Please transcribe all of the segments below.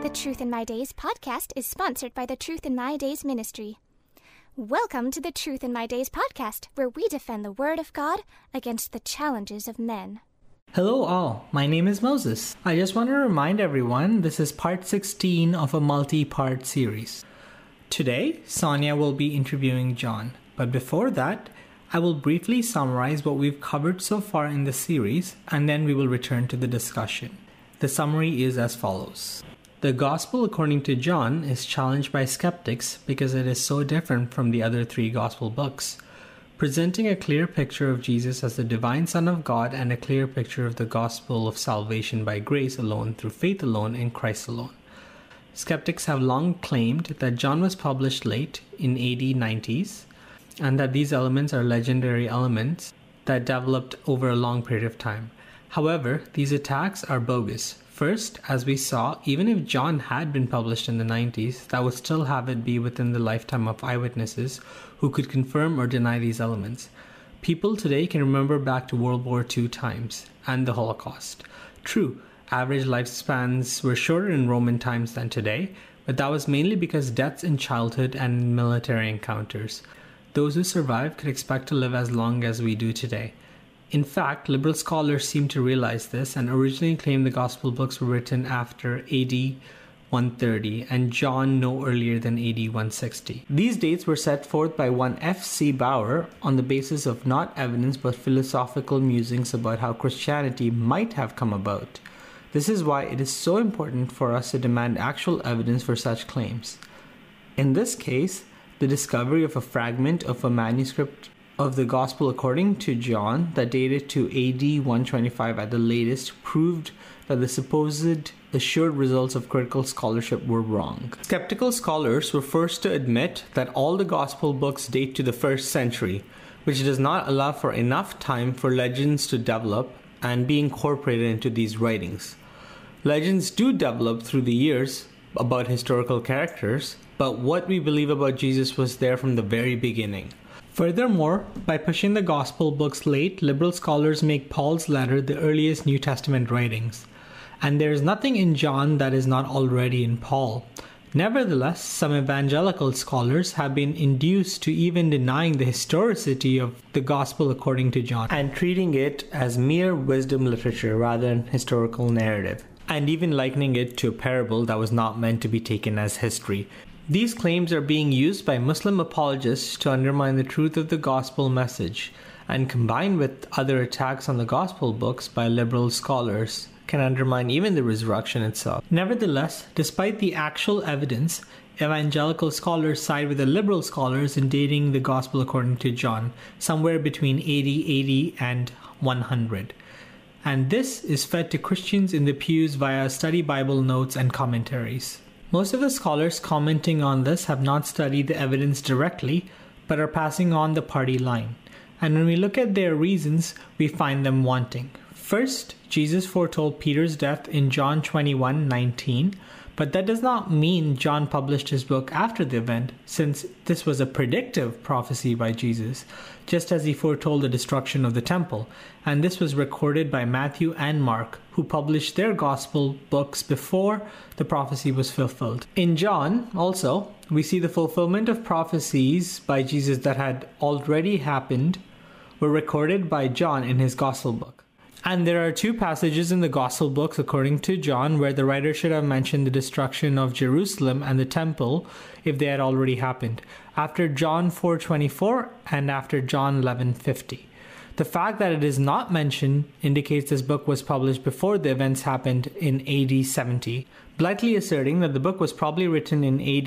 The Truth in My Days podcast is sponsored by the Truth in My Days ministry. Welcome to the Truth in My Days podcast, where we defend the Word of God against the challenges of men. Hello all, my name is Moses. I just want to remind everyone this is part 16 of a multi-part series. Today, Sonia will be interviewing John, but before that, I will briefly summarize what we've covered so far in the series, and then we will return to the discussion. The summary is as follows. The Gospel according to John is challenged by skeptics because it is so different from the other three Gospel books, presenting a clear picture of Jesus as the divine Son of God and a clear picture of the gospel of salvation by grace alone, through faith alone, in Christ alone. Skeptics have long claimed that John was published late in AD 90s and that these elements are legendary elements that developed over a long period of time. However, these attacks are bogus. First, as we saw, even if John had been published in the 90s, that would still have it be within the lifetime of eyewitnesses who could confirm or deny these elements. People today can remember back to World War II times and the Holocaust. True, average lifespans were shorter in Roman times than today, but that was mainly because deaths in childhood and military encounters. Those who survived could expect to live as long as we do today. In fact, liberal scholars seem to realize this and originally claimed the Gospel books were written after AD 130 and John no earlier than AD 160. These dates were set forth by one F.C. Bauer on the basis of not evidence but philosophical musings about how Christianity might have come about. This is why it is so important for us to demand actual evidence for such claims. In this case, the discovery of a fragment of a manuscript of the Gospel according to John that dated to AD 125 at the latest proved that the supposed assured results of critical scholarship were wrong. Skeptical scholars were first to admit that all the Gospel books date to the first century, which does not allow for enough time for legends to develop and be incorporated into these writings. Legends do develop through the years about historical characters, but what we believe about Jesus was there from the very beginning. Furthermore, by pushing the Gospel books late, liberal scholars make Paul's letter the earliest New Testament writings, and there is nothing in John that is not already in Paul. Nevertheless, some evangelical scholars have been induced to even denying the historicity of the Gospel according to John and treating it as mere wisdom literature rather than historical narrative, and even likening it to a parable that was not meant to be taken as history. These claims are being used by Muslim apologists to undermine the truth of the gospel message, and combined with other attacks on the gospel books by liberal scholars, can undermine even the resurrection itself. Nevertheless, despite the actual evidence, evangelical scholars side with the liberal scholars in dating the gospel according to John, somewhere between AD 80 and 100. And this is fed to Christians in the pews via study Bible notes and commentaries. Most of the scholars commenting on this have not studied the evidence directly, but are passing on the party line. And when we look at their reasons, we find them wanting. First, Jesus foretold Peter's death in John 21:19, but that does not mean John published his book after the event, since this was a predictive prophecy by Jesus, just as he foretold the destruction of the temple. And this was recorded by Matthew and Mark, who published their gospel books before the prophecy was fulfilled. In John, also, we see the fulfillment of prophecies by Jesus that had already happened were recorded by John in his gospel book. And there are two passages in the gospel books according to John where the writer should have mentioned the destruction of Jerusalem and the temple if they had already happened, after John 4:24 and after John 11:50. The fact that it is not mentioned indicates this book was published before the events happened in AD 70. Blithely asserting that the book was probably written in AD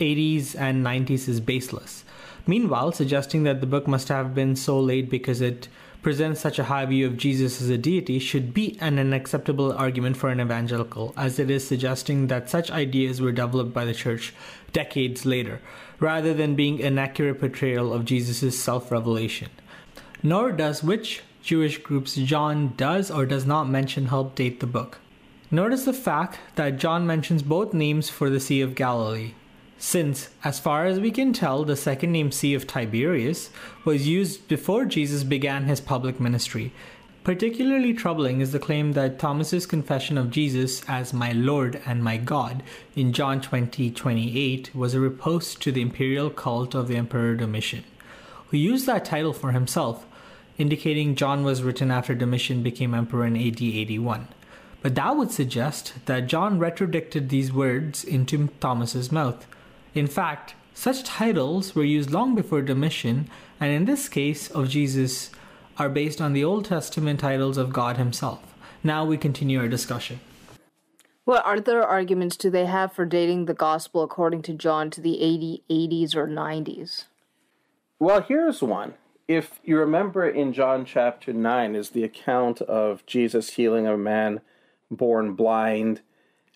80s and 90s is baseless. Meanwhile, suggesting that the book must have been so late because it presents such a high view of Jesus as a deity should be an unacceptable argument for an evangelical, as it is suggesting that such ideas were developed by the church decades later, rather than being an accurate portrayal of Jesus' self-revelation. Nor does which Jewish groups John does or does not mention help date the book. Notice the fact that John mentions both names for the Sea of Galilee, since, as far as we can tell, the second name Sea of Tiberias was used before Jesus began his public ministry. Particularly troubling is the claim that Thomas's confession of Jesus as my Lord and my God in John 20:28 was a riposte to the imperial cult of the Emperor Domitian, who used that title for himself, indicating John was written after Domitian became emperor in AD 81. But that would suggest that John retrodicted these words into Thomas's mouth. In fact, such titles were used long before Domitian, and in this case of Jesus, are based on the Old Testament titles of God himself. Now we continue our discussion. What other arguments do they have for dating the Gospel according to John to the 80s or 90s? Well, here's one. If you remember, in John chapter 9 is the account of Jesus healing a man born blind,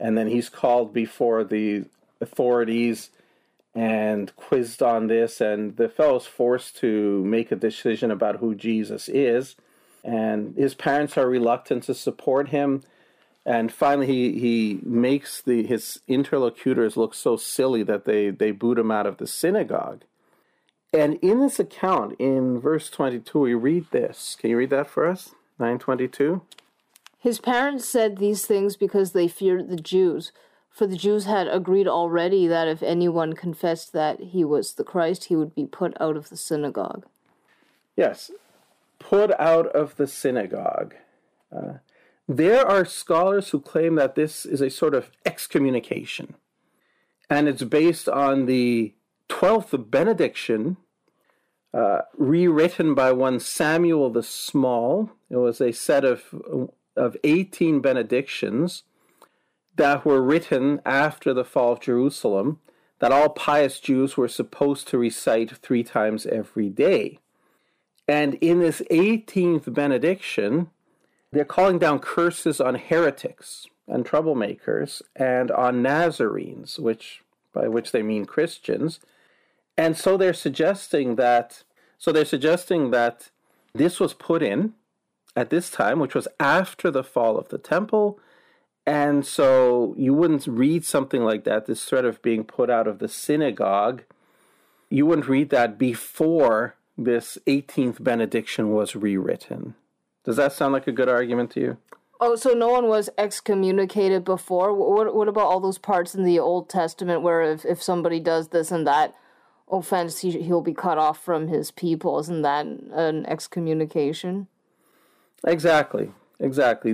and then he's called before the authorities and quizzed on this, and the fellow's forced to make a decision about who Jesus is, and his parents are reluctant to support him, and finally he makes his interlocutors look so silly that they boot him out of the synagogue. And in this account, in verse 22, we read this. Can you read that for us? 9:22. His parents said these things because they feared the Jews, for the Jews had agreed already that if anyone confessed that he was the Christ, he would be put out of the synagogue. Yes, put out of the synagogue. There are scholars who claim that this is a sort of excommunication, and it's based on the 12th benediction rewritten by one Samuel the Small. It was a set of 18 benedictions that were written after the fall of Jerusalem that all pious Jews were supposed to recite 3 times every day. And in this 18th benediction, they're calling down curses on heretics and troublemakers and on Nazarenes, by which they mean Christians. And so they're suggesting that this was put in at this time, which was after the fall of the temple. And so you wouldn't read something like that, this threat of being put out of the synagogue. You wouldn't read that before this 18th benediction was rewritten. Does that sound like a good argument to you? Oh, so no one was excommunicated before? What about all those parts in the Old Testament where if somebody does this and that offense, he'll be cut off from his people? Isn't that an excommunication? Exactly.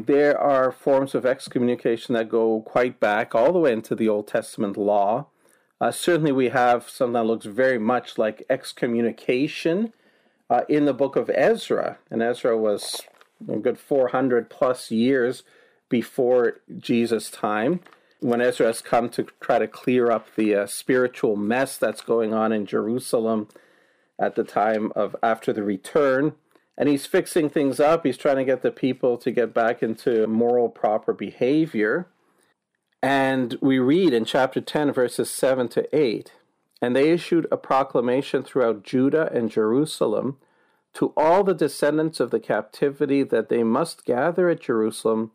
There are forms of excommunication that go quite back, all the way into the Old Testament law. Certainly we have some that looks very much like excommunication in the book of Ezra. And Ezra was a good 400 plus years before Jesus' time, when Ezra has come to try to clear up the spiritual mess that's going on in Jerusalem at the time of after the return. And he's fixing things up. He's trying to get the people to get back into moral, proper behavior. And we read in chapter 10, verses 7-8, and they issued a proclamation throughout Judah and Jerusalem to all the descendants of the captivity that they must gather at Jerusalem,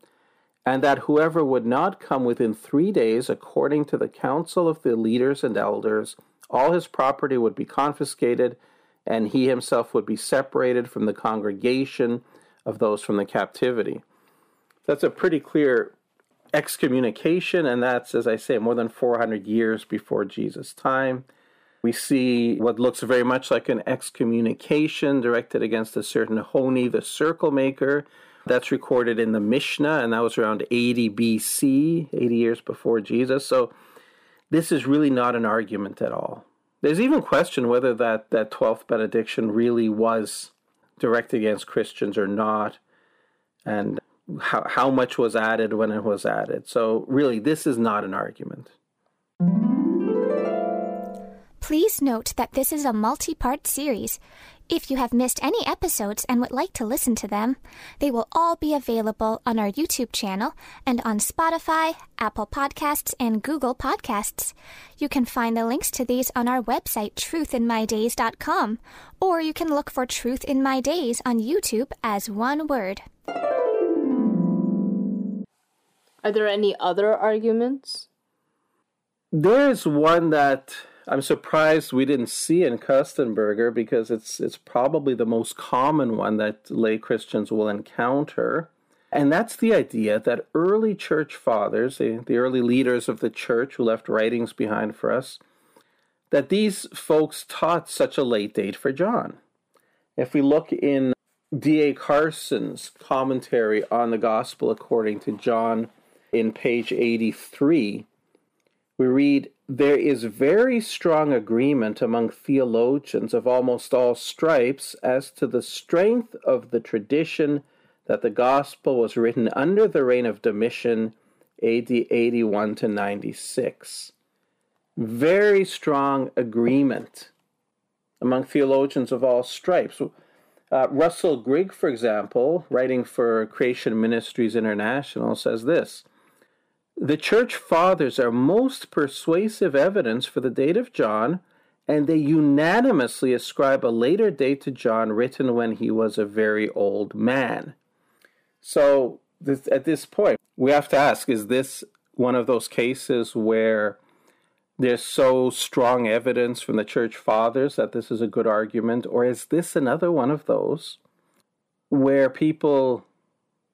and that whoever would not come within 3 days, according to the counsel of the leaders and elders, all his property would be confiscated, and he himself would be separated from the congregation of those from the captivity. That's a pretty clear excommunication, and that's, as I say, more than 400 years before Jesus' time. We see what looks very much like an excommunication directed against a certain Honi, the circle maker. That's recorded in the Mishnah, and that was around 80 BC, 80 years before Jesus. So this is really not an argument at all. There's even question whether that 12th benediction really was directed against Christians or not, and how much was added when it was added. So really, this is not an argument. Please note that this is a multi-part series. If you have missed any episodes and would like to listen to them, they will all be available on our YouTube channel and on Spotify, Apple Podcasts, and Google Podcasts. You can find the links to these on our website, truthinmydays.com, or you can look for Truth in My Days on YouTube as one word. Are there any other arguments? There is one that I'm surprised we didn't see in Kustenberger, because it's probably the most common one that lay Christians will encounter. And that's the idea that early church fathers, the early leaders of the church who left writings behind for us, that these folks taught such a late date for John. If we look in D.A. Carson's commentary on the Gospel According to John in page 83, we read, "There is very strong agreement among theologians of almost all stripes as to the strength of the tradition that the gospel was written under the reign of Domitian, A.D. 81 to 96. Very strong agreement among theologians of all stripes. Russell Grigg, for example, writing for Creation Ministries International, says this: "The church fathers are most persuasive evidence for the date of John, and they unanimously ascribe a later date to John written when he was a very old man." So at this point, we have to ask, is this one of those cases where there's so strong evidence from the church fathers that this is a good argument? Or is this another one of those where people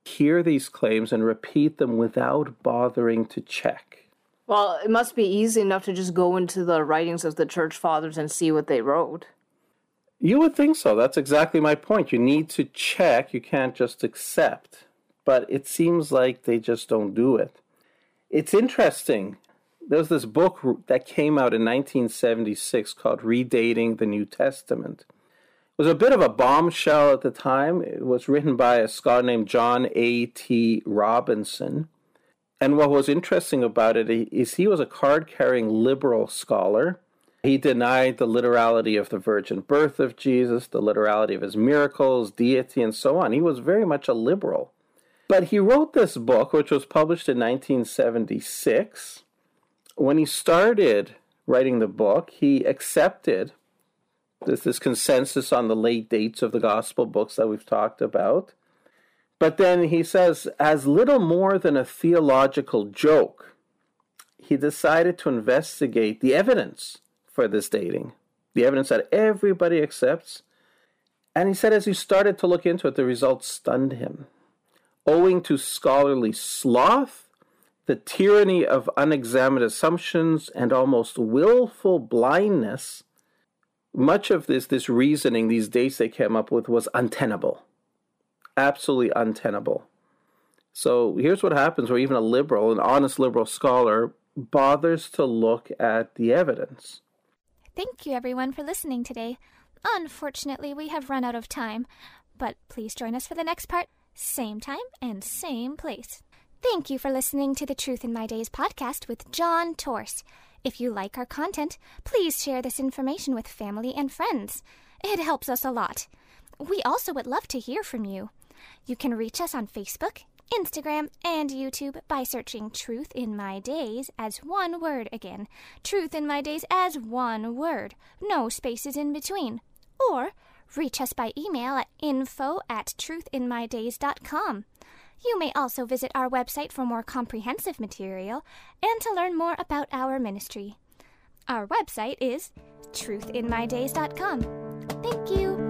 hear these claims and repeat them without bothering to check? Well, it must be easy enough to just go into the writings of the church fathers and see what they wrote. You would think so. That's exactly my point. You need to check. You can't just accept. But it seems like they just don't do it. It's interesting. There's this book that came out in 1976 called Redating the New Testament. It was a bit of a bombshell at the time. It was written by a scholar named John A.T. Robinson. And what was interesting about it is he was a card-carrying liberal scholar. He denied the literality of the virgin birth of Jesus, the literality of his miracles, deity, and so on. He was very much a liberal. But he wrote this book, which was published in 1976. When he started writing the book, he accepted this consensus on the late dates of the gospel books that we've talked about. But then he says, as little more than a theological joke, he decided to investigate the evidence for this dating, the evidence that everybody accepts. And he said as he started to look into it, the results stunned him. Owing to scholarly sloth, the tyranny of unexamined assumptions, and almost willful blindness, much of this reasoning, these dates they came up with, was untenable. Absolutely untenable. So here's what happens where even a liberal, an honest liberal scholar, bothers to look at the evidence. Thank you, everyone, for listening today. Unfortunately, we have run out of time, but please join us for the next part, same time and same place. Thank you for listening to the Truth in My Days podcast with John Torse. If you like our content, please share this information with family and friends. It helps us a lot. We also would love to hear from you. You can reach us on Facebook, Instagram, and YouTube by searching Truth in My Days as one word again. Truth in My Days as one word. No spaces in between. Or reach us by email at info@truthinmydays.com. You may also visit our website for more comprehensive material and to learn more about our ministry. Our website is truthinmydays.com. Thank you.